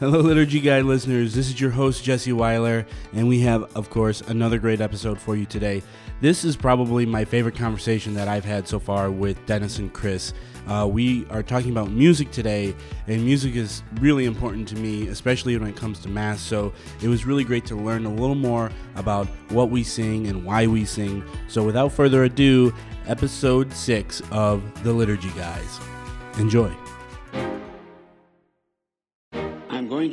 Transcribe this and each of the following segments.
Hello, Liturgy Guide listeners. This is your host, Jesse Weiler, and we have, of course, another great episode for you today. This is probably my favorite conversation that I've had so far with Dennis and Chris. We are talking about music today, and music is really important to me, especially when it comes to Mass, so it was really great to learn a little more about what we sing and why we sing. So without further ado, episode 6 of The Liturgy Guys. Enjoy. I'm going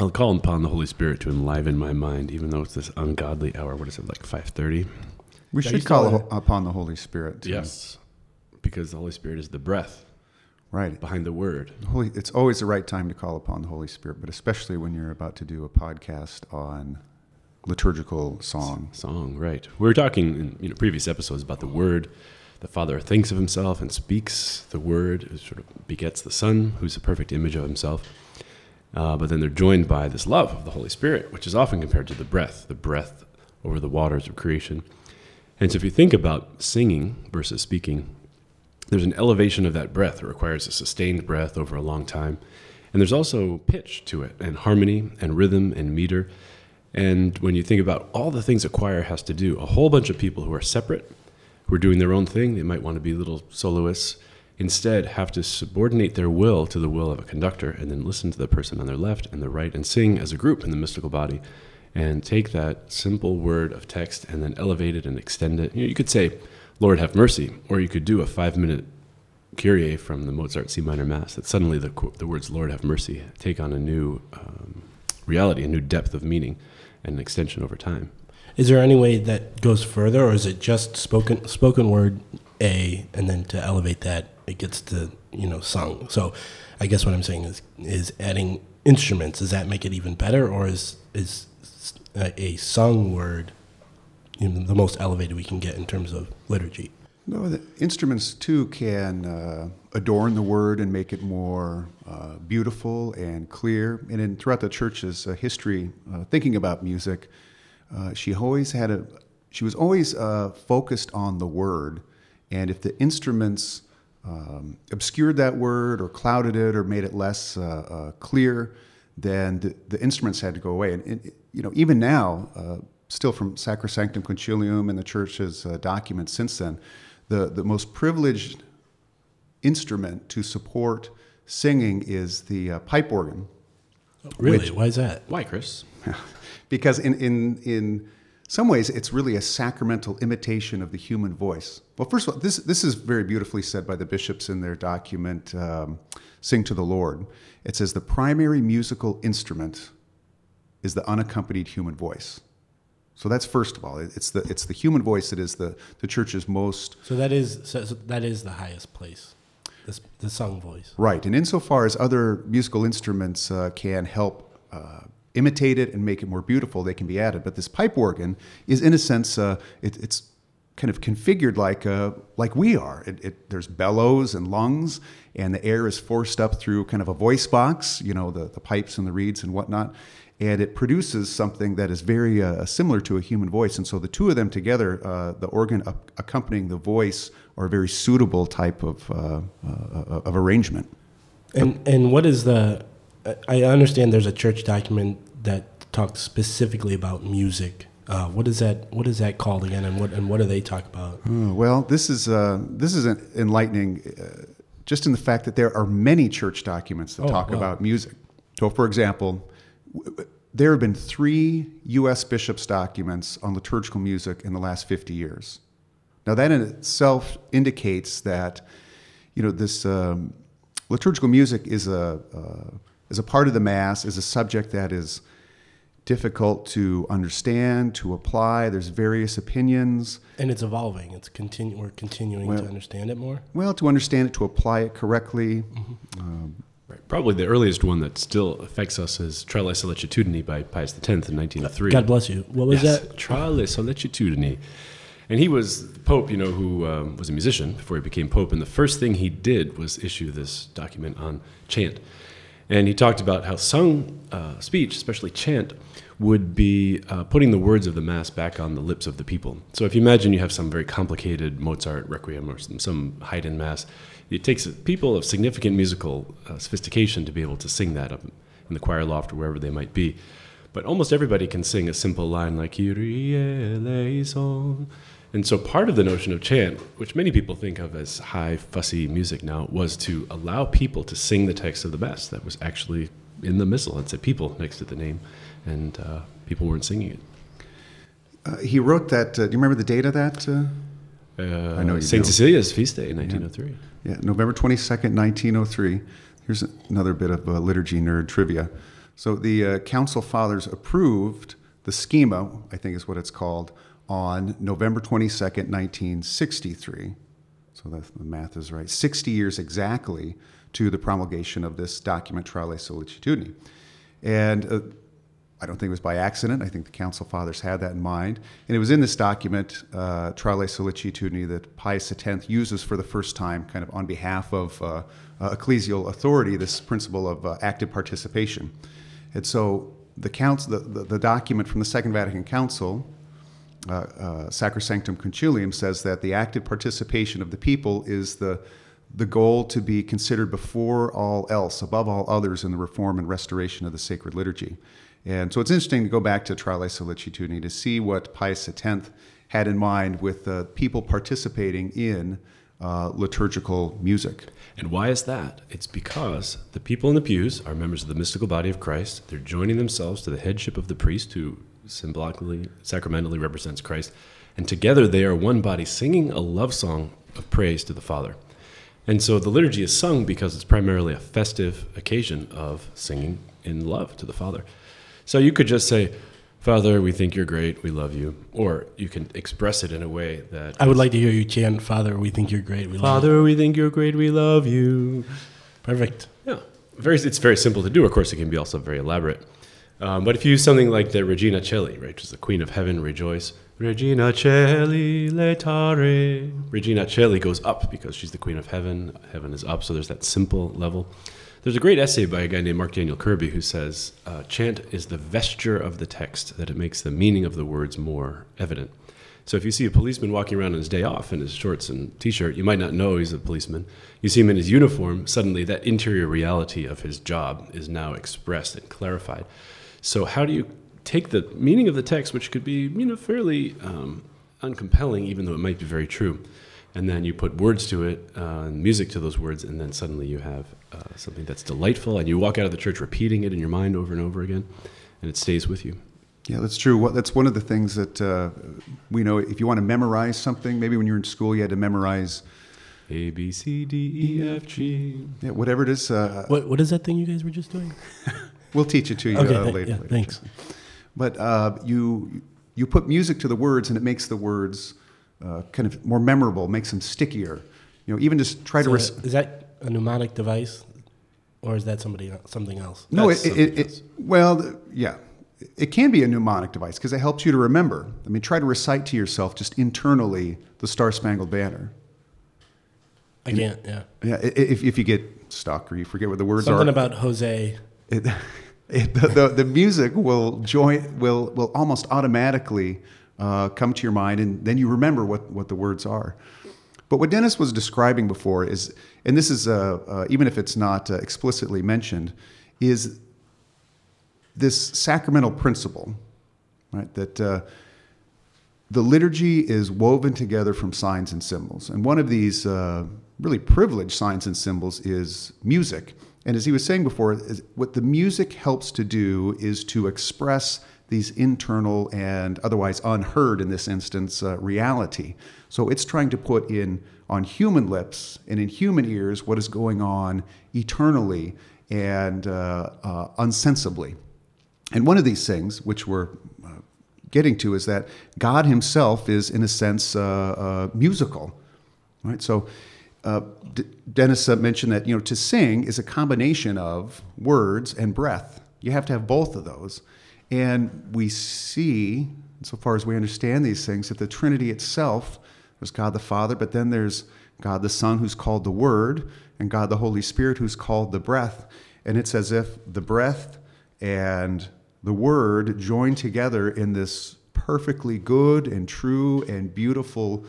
I'll call upon the Holy Spirit to enliven my mind, even though it's this ungodly hour. What is it, like 5:30? We should call upon the Holy Spirit. Too. Yes, because the Holy Spirit is the breath right behind the Word. It's always the right time to call upon the Holy Spirit, but especially when you're about to do a podcast on liturgical song. Right. We were talking in previous episodes about the Word. The Father thinks of himself and speaks the Word, who sort of begets the Son, who's the perfect image of himself. But then they're joined by this love of the Holy Spirit, which is often compared to the breath over the waters of creation. And so if you think about singing versus speaking, there's an elevation of that breath that requires a sustained breath over a long time. And there's also pitch to it and harmony and rhythm and meter. And when you think about all the things a choir has to do, a whole bunch of people who are separate, who are doing their own thing, they might want to be little soloists, instead have to subordinate their will to the will of a conductor and then listen to the person on their left and their right and sing as a group in the mystical body and take that simple word of text and then elevate it and extend it. You could say, Lord, have mercy, or you could do a 5-minute Kyrie from the Mozart C Minor Mass that suddenly the words Lord, have mercy take on a new reality, a new depth of meaning and an extension over time. Is there any way that goes further, or is it just spoken word A, and then to elevate that, it gets to, sung? So I guess what I'm saying is adding instruments, does that make it even better, or is a sung word the most elevated we can get in terms of liturgy? No, the instruments, too, can adorn the word and make it more beautiful and clear. And throughout the Church's history, thinking about music, she was always focused on the word, and if the instruments obscured that word or clouded it or made it less clear, then the instruments had to go away. And even now, still from Sacrosanctum Concilium and the Church's documents since then, the most privileged instrument to support singing is the pipe organ. Oh, really? Why is that? Why, Chris? Because in some ways, it's really a sacramental imitation of the human voice. Well, first of all, this is very beautifully said by the bishops in their document, Sing to the Lord. It says, the primary musical instrument is the unaccompanied human voice. So that's first of all. It's the human voice that is the Church's most... So that is the highest place, the sung voice. Right, and insofar as other musical instruments can help... imitate it and make it more beautiful, they can be added. But this pipe organ is, in a sense, it's kind of configured like we are. There's bellows and lungs, and the air is forced up through kind of a voice box, the pipes and the reeds and whatnot, and it produces something that is very similar to a human voice. And so the two of them together, the organ accompanying the voice, are a very suitable type of arrangement. And what is the... I understand there's a church document that talks specifically about music. What is that called again, and what do they talk about? Well, this is enlightening, just in the fact that there are many church documents that talk about music. So, for example, there have been 3 U.S. bishops' documents on liturgical music in the last 50 years. Now, that in itself indicates that this liturgical music is a part of the Mass, is a subject that is difficult to understand, to apply. There's various opinions. And it's evolving. We're continuing to understand it more? Well, to understand it, to apply it correctly. Mm-hmm. Right. Probably the earliest one that still affects us is Tra le Sollicitudini by Pius X in 1903. God bless you. What was that? Tra le Sollicitudini. And he was Pope, you know, who was a musician before he became Pope. And the first thing he did was issue this document on chant. And he talked about how sung speech, especially chant, would be putting the words of the Mass back on the lips of the people. So if you imagine you have some very complicated Mozart Requiem or some Haydn Mass, it takes people of significant musical sophistication to be able to sing that up in the choir loft or wherever they might be. But almost everybody can sing a simple line like Kyrie eleison. And so part of the notion of chant, which many people think of as high, fussy music now, was to allow people to sing the text of the Mass. That was actually in the Missal. It said people next to the name, and people weren't singing it. He wrote that. Do you remember the date of that? I know you St. Cecilia's feast day in 1903. Yeah, November 22nd, 1903. Here's another bit of liturgy nerd trivia. So the Council Fathers approved the schema, I think is what it's called, on November 22nd, 1963. So the math is right. 60 years exactly to the promulgation of this document, Tra le Sollicitudini. And I don't think it was by accident. I think the Council Fathers had that in mind. And it was in this document, Tra le Sollicitudini, that Pius X uses for the first time, kind of on behalf of ecclesial authority, this principle of active participation. And so the council, the document from the Second Vatican Council, Sacrosanctum Concilium, says that the active participation of the people is the goal to be considered before all else, above all others, in the reform and restoration of the sacred liturgy. And so it's interesting to go back to Tra le Sollicitudini to see what Pius X had in mind with people participating in liturgical music. And why is that? It's because the people in the pews are members of the mystical body of Christ. They're joining themselves to the headship of the priest, who symbolically, sacramentally represents Christ. And together they are one body singing a love song of praise to the Father. And so the liturgy is sung because it's primarily a festive occasion of singing in love to the Father. So you could just say, Father, we think you're great, we love you. Or you can express it in a way that... I would like to hear you chant, Father, we think you're great, we love you. Father, we think you're great, we love you. Perfect. Yeah. It's very simple to do. Of course, it can be also very elaborate. But if you use something like the Regina Caeli, right, which is the Queen of Heaven, rejoice. Regina Caeli letare. Regina Caeli goes up because she's the Queen of Heaven. Heaven is up, so there's that simple level. There's a great essay by a guy named Mark Daniel Kirby who says, chant is the vesture of the text, that it makes the meaning of the words more evident. So if you see a policeman walking around on his day off in his shorts and T-shirt, you might not know he's a policeman. You see him in his uniform, suddenly that interior reality of his job is now expressed and clarified. So how do you take the meaning of the text, which could be, you know, fairly uncompelling, even though it might be very true, and then you put words to it, and music to those words, and then suddenly you have something that's delightful, and you walk out of the church repeating it in your mind over and over again, and it stays with you. Yeah, that's true. Well, that's one of the things that we know. If you want to memorize something, maybe when you were in school you had to memorize A, B, C, D, E, F, G. Yeah, whatever it is. What is that thing you guys were just doing? We'll teach it to you later. Yeah, later. Thanks. But you put music to the words, and it makes the words kind of more memorable, makes them stickier. You know, even just try is that a mnemonic device, or is that something else? No, it well, yeah. It can be a mnemonic device because it helps you to remember. I mean, try to recite to yourself just internally the Star-Spangled Banner. I can't, yeah. Yeah, if you get stuck or you forget what the words are. Something about Jose. The music will almost automatically come to your mind, and then you remember what the words are. But what Dennis was describing before is, and this is even if it's not explicitly mentioned, is this sacramental principle, right? That the liturgy is woven together from signs and symbols, and one of these really privileged signs and symbols is music. And as he was saying before, what the music helps to do is to express these internal and otherwise unheard, in this instance, reality. So it's trying to put in on human lips and in human ears what is going on eternally and unsensibly. And one of these things, which we're getting to, is that God himself is, in a sense, musical. Right? So Dennis mentioned that, you know, to sing is a combination of words and breath. You have to have both of those. And we see, so far as we understand these things, that the Trinity itself, there's God the Father, but then there's God the Son, who's called the Word, and God the Holy Spirit, who's called the breath. And it's as if the breath and the Word join together in this perfectly good and true and beautiful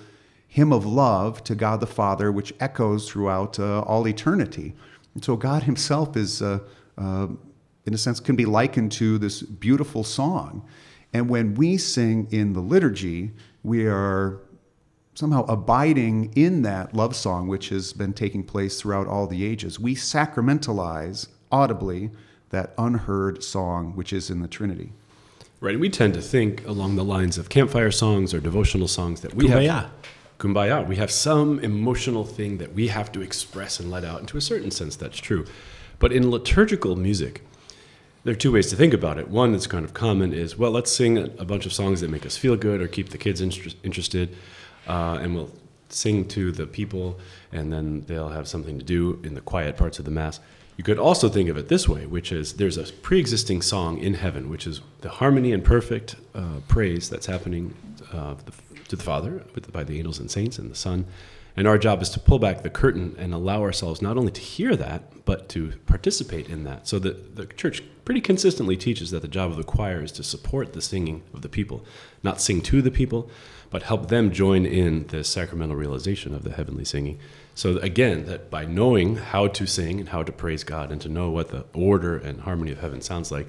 hymn of love to God the Father, which echoes throughout all eternity. And so God himself is, in a sense, can be likened to this beautiful song. And when we sing in the liturgy, we are somehow abiding in that love song, which has been taking place throughout all the ages. We sacramentalize audibly that unheard song, which is in the Trinity. Right, and we tend to think along the lines of campfire songs or devotional songs that we have. Kumbaya. We have some emotional thing that we have to express and let out, and to a certain sense that's true. But in liturgical music, there are two ways to think about it. One that's kind of common is, well, let's sing a bunch of songs that make us feel good or keep the kids interested, and we'll sing to the people, and then they'll have something to do in the quiet parts of the Mass. You could also think of it this way, which is there's a pre-existing song in heaven, which is the harmony and perfect praise that's happening to the Father by the angels and saints and the Son. And our job is to pull back the curtain and allow ourselves not only to hear that, but to participate in that. So the church pretty consistently teaches that the job of the choir is to support the singing of the people, not sing to the people, but help them join in the sacramental realization of the heavenly singing. So again, that by knowing how to sing and how to praise God and to know what the order and harmony of heaven sounds like,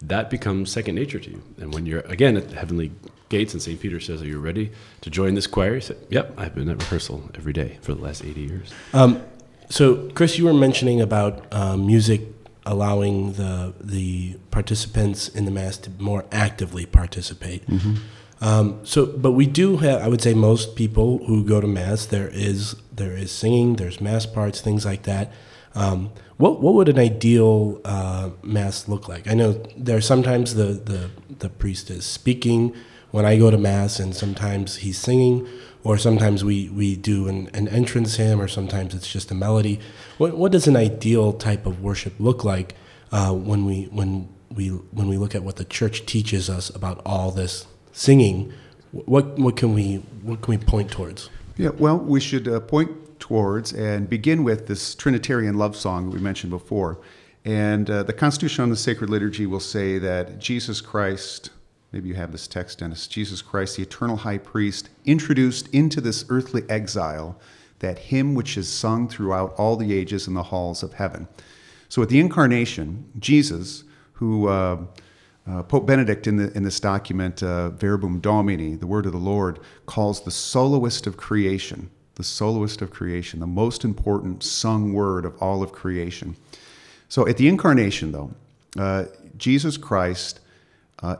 that becomes second nature to you. And when you're, again, at the heavenly gates and St. Peter says, are you ready to join this choir? You say, yep, I've been at rehearsal every day for the last 80 years. So, Chris, you were mentioning about music allowing the participants in the Mass to more actively participate. Mm-hmm. But we do have, I would say most people who go to Mass, there is singing, there's Mass parts, things like that. What would an ideal Mass look like? I know there's sometimes the priest is speaking when I go to Mass, and sometimes he's singing, or sometimes we do an entrance hymn, or sometimes it's just a melody. What does an ideal type of worship look like when we look at what the Church teaches us about all this singing? What can we point towards? Yeah, well, we should point towards and begin with this Trinitarian love song that we mentioned before. And the Constitution on the Sacred Liturgy will say that Jesus Christ, maybe you have this text, Dennis, Jesus Christ, the eternal high priest, introduced into this earthly exile that hymn which is sung throughout all the ages in the halls of heaven. So at the Incarnation, Jesus, who Pope Benedict in this document, Verbum Domini, the Word of the Lord, calls the soloist of creation, the most important sung word of all of creation. So at the Incarnation, though, Jesus Christ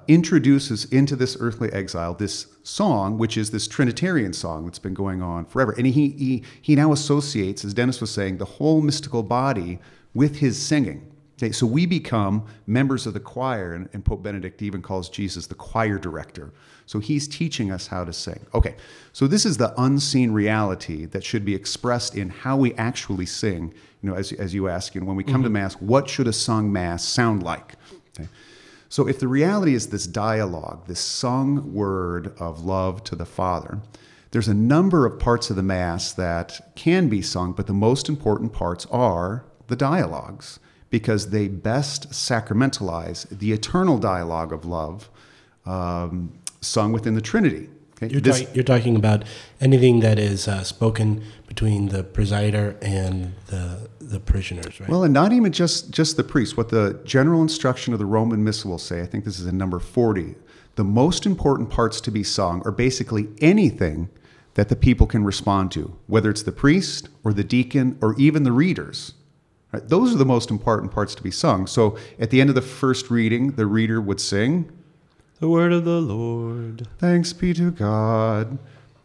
introduces into this earthly exile this song, which is this Trinitarian song that's been going on forever. And he now associates, as Dennis was saying, the whole mystical body with his singing. Okay, so we become members of the choir, and Pope Benedict even calls Jesus the choir director. So he's teaching us how to sing. Okay, so this is the unseen reality that should be expressed in how we actually sing. You know, as you ask, and when we come to Mass, what should a sung Mass sound like? Okay. So if the reality is this dialogue, this sung word of love to the Father, there's a number of parts of the Mass that can be sung, but the most important parts are the dialogues, because they best sacramentalize the eternal dialogue of love sung within the Trinity. Okay? You're talking about anything that is spoken between the presider and the parishioners, right? Well, and not even just the priest. What the general instruction of the Roman Missal will say, I think this is in number 40, the most important parts to be sung are basically anything that the people can respond to, whether it's the priest or the deacon or even the readers. Right, those are the most important parts to be sung. So at the end of the first reading, the reader would sing, "The word of the Lord. Thanks be to God."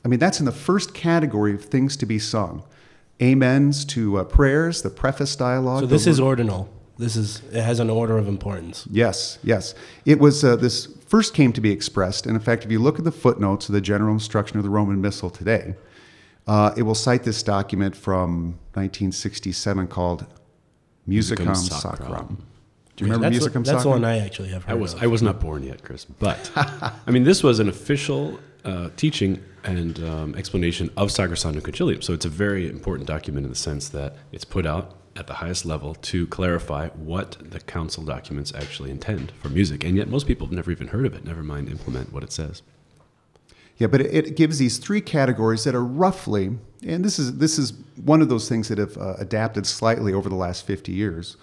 I mean, that's in the first category of things to be sung. Amens to prayers, the preface dialogue. So this is ordinal. It has an order of importance. Yes. It was this first came to be expressed. And in fact, if you look at the footnotes of the general instruction of the Roman Missal today, It will cite this document from 1967 called Musicam Sacram. Do you remember Musicam Sacram? That's one I actually have heard of. I was not born yet, Chris. But, I mean, this was an official teaching and explanation of Sacrosanctum Concilium. So it's a very important document in the sense that it's put out at the highest level to clarify what the council documents actually intend for music. And yet most people have never even heard of it, never mind implement what it says. Yeah, but it gives these three categories that are roughly, and this is one of those things that have adapted slightly over the last 50 years,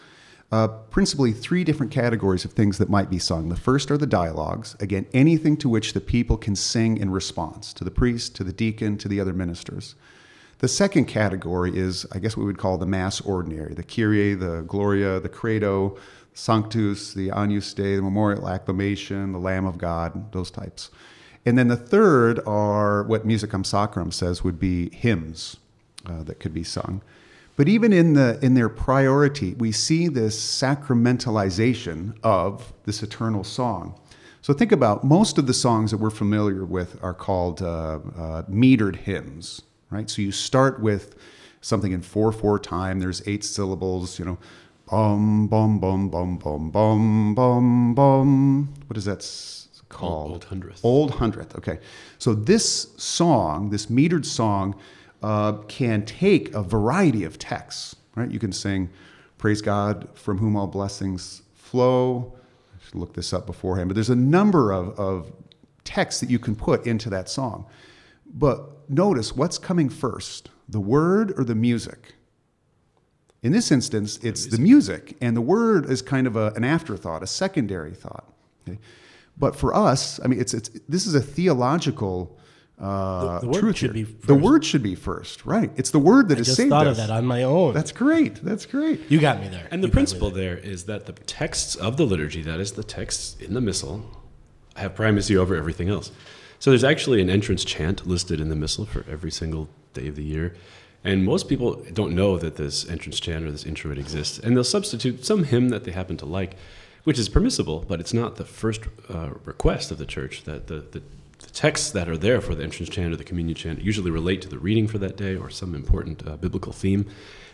principally three different categories of things that might be sung. The first are the dialogues, again, anything to which the people can sing in response, to the priest, to the deacon, to the other ministers. The second category is, I guess, what we would call the Mass Ordinary, the Kyrie, the Gloria, the Credo, Sanctus, the Agnus Dei, the Memorial Acclamation, the Lamb of God, those types. And then the third are what Musicam Sacram says would be hymns that could be sung. But even in their priority, we see this sacramentalization of this eternal song. So think about most of the songs that we're familiar with are called metered hymns, right? So you start with something in 4/4 time. There's 8 syllables, you know, bum, bum, bum, bum, bum, bum, bum, bum. What is that called? Old Hundredth. Old Hundredth, okay. So this song, this metered song, can take a variety of texts, right? You can sing, praise God from whom all blessings flow. I should look this up beforehand, but there's a number of texts that you can put into that song. But notice what's coming first, the word or the music? In this instance, it's the music, and the word is kind of an afterthought, a secondary thought. Okay? But for us, I mean, this is a theological the truth here. The word should be first, right? It's the word that has saved us. I just thought of that on my own. That's great. You got me there. And the principle there is that the texts of the liturgy, that is the texts in the Missal, have primacy over everything else. So there's actually an entrance chant listed in the Missal for every single day of the year. And most people don't know that this entrance chant or this introit exists. And they'll substitute some hymn that they happen to like, which is permissible, but it's not the first request of the church, that the texts that are there for the entrance chant or the communion chant usually relate to the reading for that day or some important biblical theme.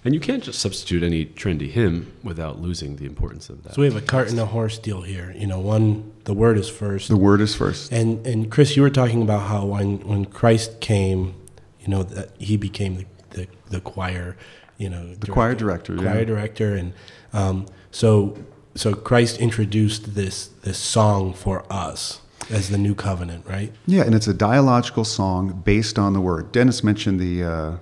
And you can't just substitute any trendy hymn without losing the importance of that. So we have a cart and a horse deal here. You know, the word is first. The word is first. And Chris, you were talking about how when Christ came, you know, that he became the choir, you know. The choir director. Choir director. And so Christ introduced this song for us as the new covenant, right? Yeah, and it's a dialogical song based on the word. Dennis mentioned the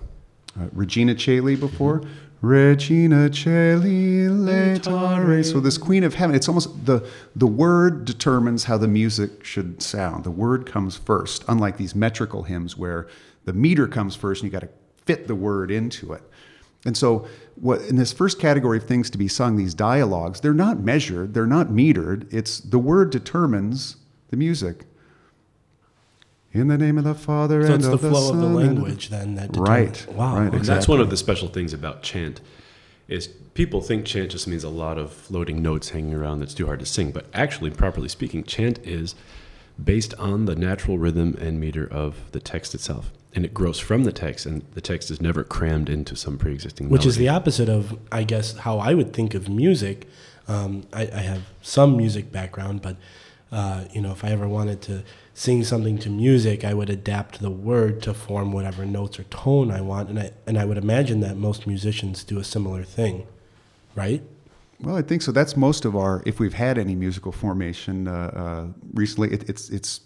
Regina Caeli before. Mm-hmm. Regina Caeli laetare. So this Queen of Heaven, it's almost the word determines how the music should sound. The word comes first, unlike these metrical hymns where the meter comes first and you got to fit the word into it. And so in this first category of things to be sung, these dialogues, they're not measured, they're not metered. It's the word determines the music. In the name of the Father and of the Son. So it's the flow of the language then that determines. Right. Wow. Right, exactly. And that's one of the special things about chant is people think chant just means a lot of floating notes hanging around that's too hard to sing. But actually, properly speaking, chant is based on the natural rhythm and meter of the text itself. And it grows from the text, and the text is never crammed into some pre-existing melody. Which is the opposite of, I guess, how I would think of music. I have some music background, but you know, if I ever wanted to sing something to music, I would adapt the word to form whatever notes or tone I want, and I would imagine that most musicians do a similar thing, right? Well, I think so. That's most of our, if we've had any musical formation recently, it's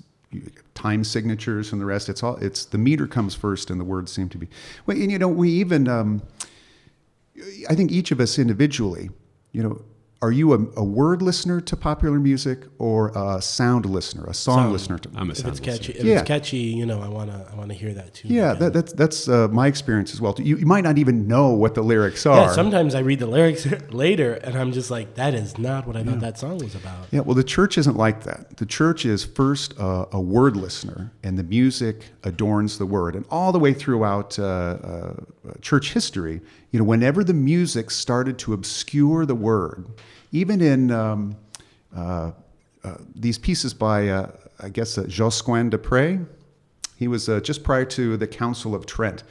time signatures and the rest. It's all. It's the meter comes first, and the words seem to be. Well, and you know, we even, I think each of us individually, you know. Are you a word listener to popular music or a sound listener, a song listener? I'm a sound listener. If it's catchy, you know, I wanna hear that too. Yeah, that's my experience as well. You might not even know what the lyrics are. Yeah, sometimes I read the lyrics later and I'm just like, that is not what I thought that song was about. Yeah, well, the church isn't like that. The church is first a word listener, and the music adorns the word. And all the way throughout church history, you know, whenever the music started to obscure the word, even in these pieces by, Josquin des Prez, He was just prior to the Council of Trent.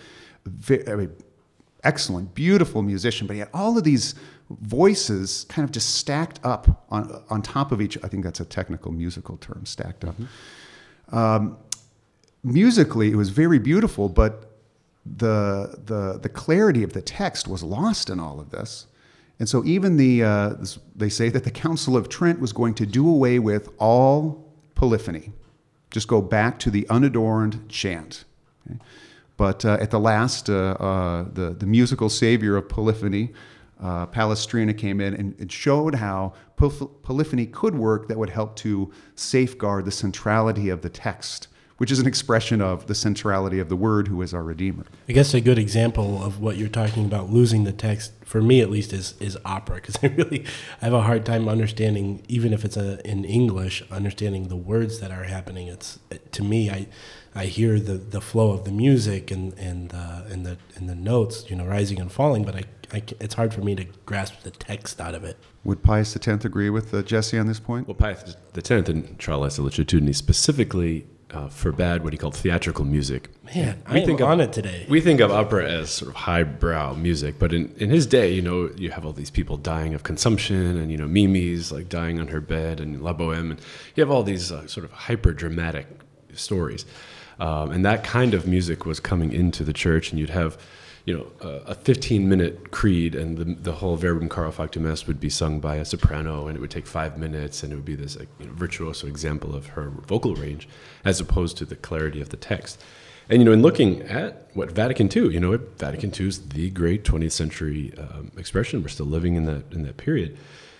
Excellent, beautiful musician, but he had all of these voices kind of just stacked up on top of each. I think that's a technical musical term, stacked up. Mm-hmm. Musically, it was very beautiful, but the clarity of the text was lost in all of this. And so even they say that the Council of Trent was going to do away with all polyphony, just go back to the unadorned chant. Okay? But at the last, the musical savior of polyphony, Palestrina, came in and showed how polyphony could work that would help to safeguard the centrality of the text, which is an expression of the centrality of the Word, who is our Redeemer. I guess a good example of what you're talking about, losing the text, for me at least, is opera, because I have a hard time understanding, even if it's in English, understanding the words that are happening. To me, I hear the flow of the music and the notes, rising and falling, but I it's hard for me to grasp the text out of it. Would Pius X agree with Jesse on this point? Well, Pius X and Tra le Sollicitudini specifically forbade what he called theatrical music. Man, I think on it today. We think of opera as sort of highbrow music, but in his day, you have all these people dying of consumption, and Mimi's like dying on her bed, and La Boheme, and you have all these sort of hyper dramatic stories, and that kind of music was coming into the church, and you'd have, a 15-minute creed, and the whole Verbum Caro Factum Est would be sung by a soprano, and it would take 5 minutes, and it would be this virtuoso example of her vocal range, as opposed to the clarity of the text. And in looking at what Vatican II, Vatican II is the great 20th century expression. We're still living in that period.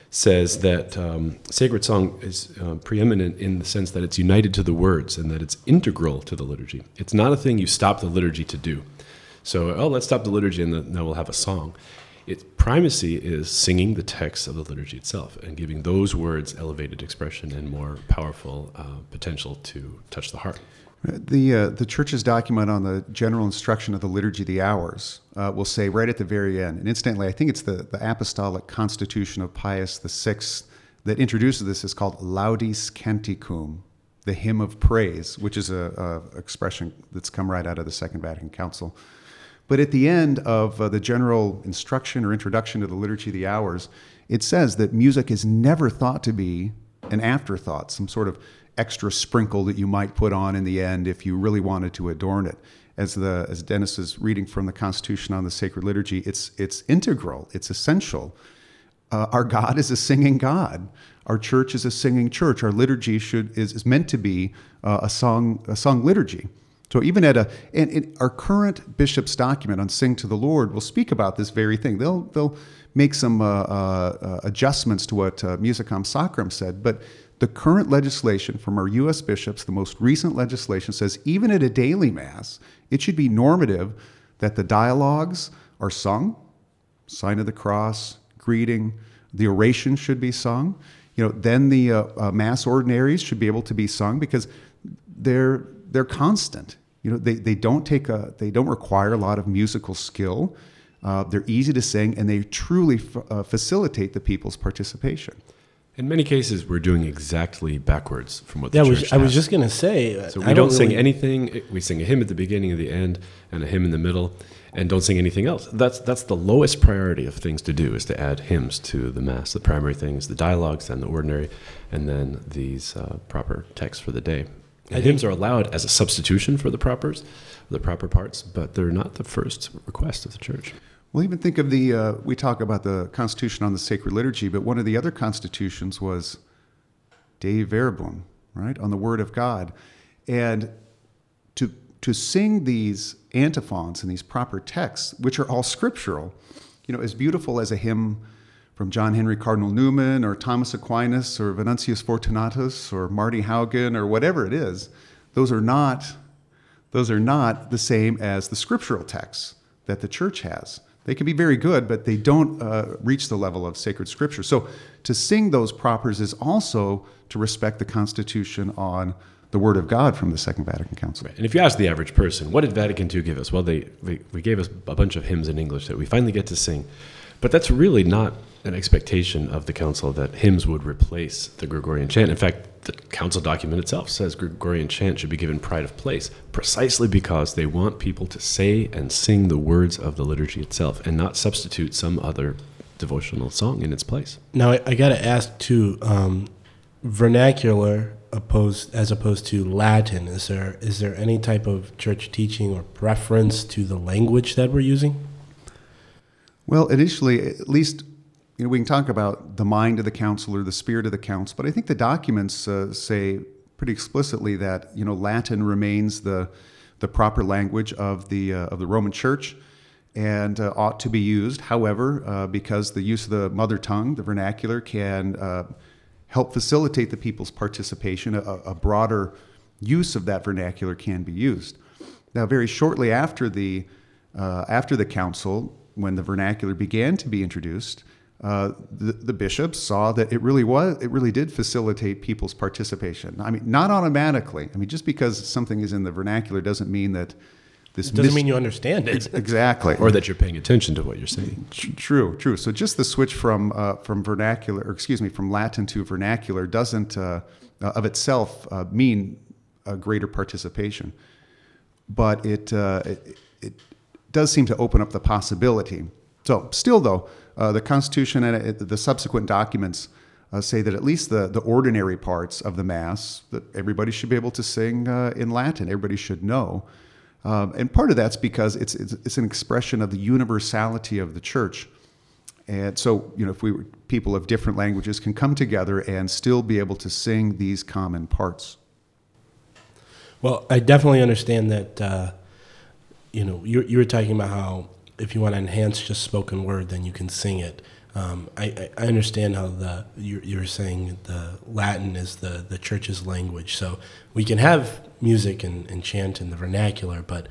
Says that sacred song is preeminent in the sense that it's united to the words and that it's integral to the liturgy. It's not a thing you stop the liturgy to do. So, let's stop the liturgy and then we'll have a song. Its primacy is singing the text of the liturgy itself and giving those words elevated expression and more powerful potential to touch the heart. The Church's document on the general instruction of the liturgy, the hours, will say right at the very end, and incidentally, I think it's the apostolic constitution of Pius VI that introduces this, is called Laudis Canticum, the hymn of praise, which is a expression that's come right out of the Second Vatican Council. But at the end of the general instruction or introduction to the Liturgy of the Hours, it says that music is never thought to be an afterthought, some sort of extra sprinkle that you might put on in the end if you really wanted to adorn it. As Dennis is reading from the Constitution on the Sacred Liturgy, it's integral, it's essential. Our God is a singing God. Our church is a singing church. Our liturgy is meant to be a song liturgy. So even and our current bishop's document on Sing to the Lord will speak about this very thing. They'll make some adjustments to what Musicam Sacram said, but the current legislation from our U.S. bishops, the most recent legislation, says even at a daily Mass, it should be normative that the dialogues are sung, sign of the cross, greeting, the oration should be sung. Then the Mass ordinaries should be able to be sung because they're constant. They don't require a lot of musical skill. They're easy to sing, and they truly facilitate the people's participation. In many cases, we're doing exactly backwards from what the church has. I was just going to say. So we don't sing anything. We sing a hymn at the beginning and the end, and a hymn in the middle, and don't sing anything else. That's the lowest priority of things to do, is to add hymns to the Mass. The primary thing is the dialogues, then the ordinary, and then these proper texts for the day. And hymns are allowed as a substitution for the proper parts, but they're not the first request of the church. Well, even think of we talk about the Constitution on the Sacred Liturgy, but one of the other constitutions was Dei Verbum, right, on the Word of God. And to sing these antiphons and these proper texts, which are all scriptural, as beautiful as a hymn from John Henry Cardinal Newman or Thomas Aquinas or Venantius Fortunatus or Marty Haugen or whatever it is, those are not the same as the scriptural texts that the church has. They can be very good, but they don't reach the level of sacred scripture. So to sing those propers is also to respect the Constitution on the Word of God from the Second Vatican Council. Right. And if you ask the average person, what did Vatican II give us? Well, they gave us a bunch of hymns in English that we finally get to sing. But that's really not an expectation of the council that hymns would replace the Gregorian chant. In fact, the council document itself says Gregorian chant should be given pride of place precisely because they want people to say and sing the words of the liturgy itself and not substitute some other devotional song in its place. Now, I got to ask, too, vernacular as opposed to Latin, is there any type of church teaching or preference to the language that we're using? Well, initially, at least, we can talk about the mind of the council or the spirit of the council, but I think the documents say pretty explicitly that Latin remains the proper language of the Roman Church and ought to be used. However, because the use of the mother tongue, the vernacular, can help facilitate the people's participation, a broader use of that vernacular can be used. Now, very shortly after the council, when the vernacular began to be introduced, the bishops saw that it really did facilitate people's participation. I mean, not automatically. I mean, just because something is in the vernacular doesn't mean that this... It doesn't mean you understand it. Exactly. Or that you're paying attention to what you're saying. True. So just the switch from Latin to vernacular doesn't, of itself, mean a greater participation. But it does seem to open up the possibility. So still, though, the Constitution and the subsequent documents say that at least the ordinary parts of the Mass, that everybody should be able to sing in Latin. Everybody should know. And part of that's because it's an expression of the universality of the Church. And so, if people of different languages can come together and still be able to sing these common parts. Well, I definitely understand that, you were talking about how if you want to enhance just spoken word, then you can sing it. I understand how you're saying the Latin is the Church's language. So we can have music and chant in the vernacular, but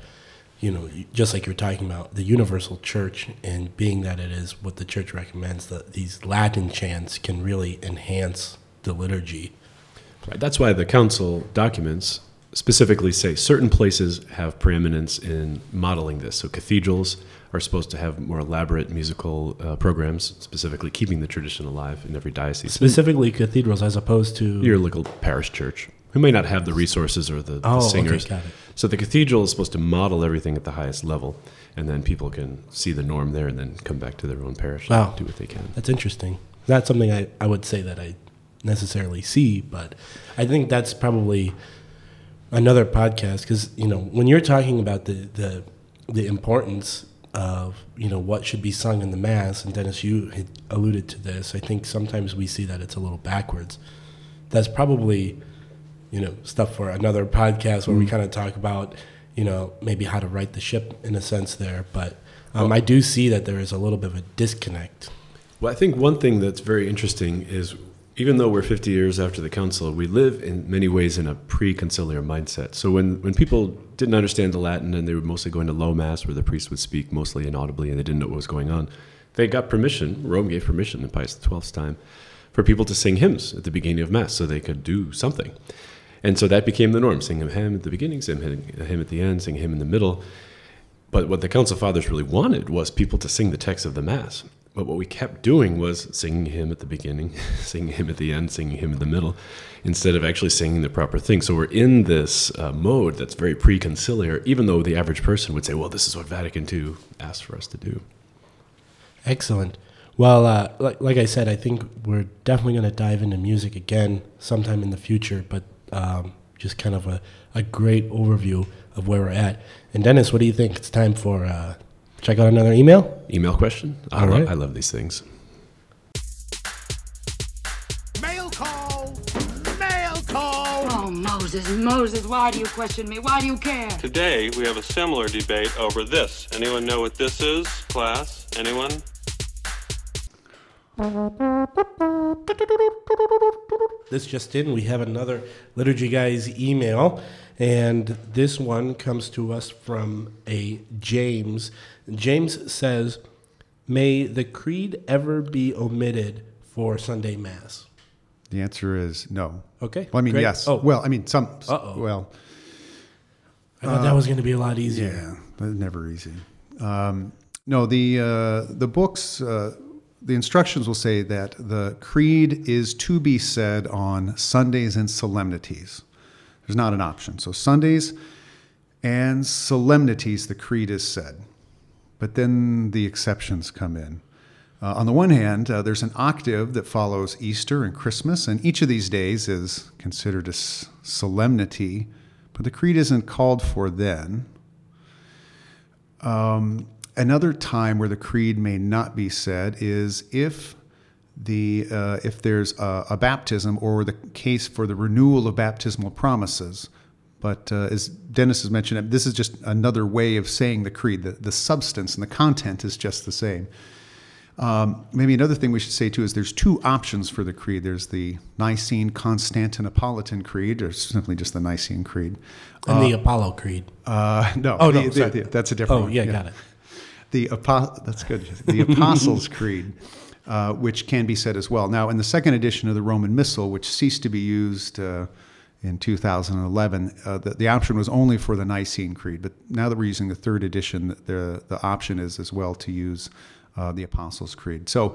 just like you're talking about, the universal Church, and being that it is what the Church recommends, that these Latin chants can really enhance the liturgy. Right. That's why the council documents specifically say certain places have preeminence in modeling this. So cathedrals are supposed to have more elaborate musical programs, specifically keeping the tradition alive in every diocese. Specifically cathedrals as opposed to... Your local parish church, who may not have the resources or the singers. Okay, got it. So the cathedral is supposed to model everything at the highest level, and then people can see the norm there and then come back to their own parish and do what they can. That's interesting. Not something I would say that I necessarily see, but I think that's probably another podcast, because when you're talking about the importance of what should be sung in the Mass, and Dennis, you had alluded to this, I think sometimes we see that it's a little backwards. That's probably stuff for another podcast where we kind of talk about maybe how to right the ship in a sense there, but I do see that there is a little bit of a disconnect. Well, I think one thing that's very interesting is, even though we're 50 years after the council, we live in many ways in a pre-conciliar mindset. So when people didn't understand the Latin and they were mostly going to low Mass where the priest would speak mostly inaudibly and they didn't know what was going on, they got permission, Rome gave permission in Pius XII's time, for people to sing hymns at the beginning of Mass so they could do something. And so that became the norm, sing a hymn at the beginning, sing a hymn at the end, sing a hymn in the middle. But what the Council Fathers really wanted was people to sing the text of the Mass. But what we kept doing was singing him at the beginning, singing him at the end, singing him in the middle, instead of actually singing the proper thing. So we're in this mode that's very pre-conciliar, even though the average person would say, well, this is what Vatican II asked for us to do. Excellent. Well, like I said, I think we're definitely going to dive into music again sometime in the future, but just kind of a great overview of where we're at. And Dennis, what do you think? It's time for... check out another email? Email question? All right. I love these things. Mail call! Mail call! Oh, Moses, why do you question me? Why do you care? Today, we have a similar debate over this. Anyone know what this is, class? Anyone? This just in, we have another Liturgy Guys email, and this one comes to us from a James. James says, may the creed ever be omitted for Sunday Mass? The answer is no. Okay. Well, I mean, great. Yes. Oh. Well, I mean, some. Uh-oh. Well, I thought that was going to be a lot easier. Yeah, but never easy. No, the books... the instructions will say that the creed is to be said on Sundays and solemnities. There's not an option. So Sundays and solemnities, the creed is said. But then the exceptions come in. On the one hand, there's an octave that follows Easter and Christmas, and each of these days is considered a solemnity, but the creed isn't called for then. Another time where the creed may not be said is if there's a baptism or the case for the renewal of baptismal promises. But as Dennis has mentioned, this is just another way of saying the creed. The substance and the content is just the same. Maybe another thing we should say, too, is there's two options for the creed. There's the Nicene-Constantinopolitan Creed, or simply just the Nicene Creed. And the Apollo Creed. That's a different one. Got it. That's good. The Apostles' Creed, which can be said as well. Now, in the second edition of the Roman Missal, which ceased to be used in 2011, the option was only for the Nicene Creed. But now that we're using the third edition, the option is as well to use the Apostles' Creed. So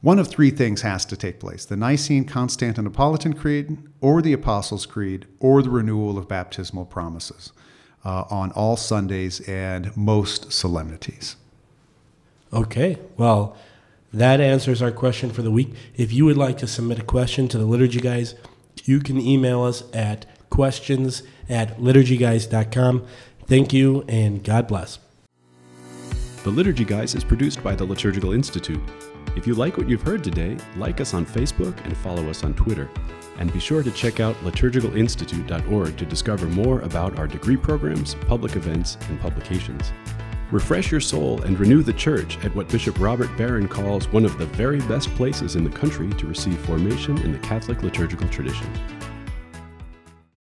one of three things has to take place: the Nicene-Constantinopolitan Creed, or the Apostles' Creed, or the renewal of baptismal promises on all Sundays and most solemnities. Okay, well, that answers our question for the week. If you would like to submit a question to the Liturgy Guys, you can email us at questions@liturgyguys.com. Thank you, and God bless. The Liturgy Guys is produced by the Liturgical Institute. If you like what you've heard today, like us on Facebook and follow us on Twitter. And be sure to check out liturgicalinstitute.org to discover more about our degree programs, public events, and publications. Refresh your soul and renew the Church at what Bishop Robert Barron calls one of the very best places in the country to receive formation in the Catholic liturgical tradition.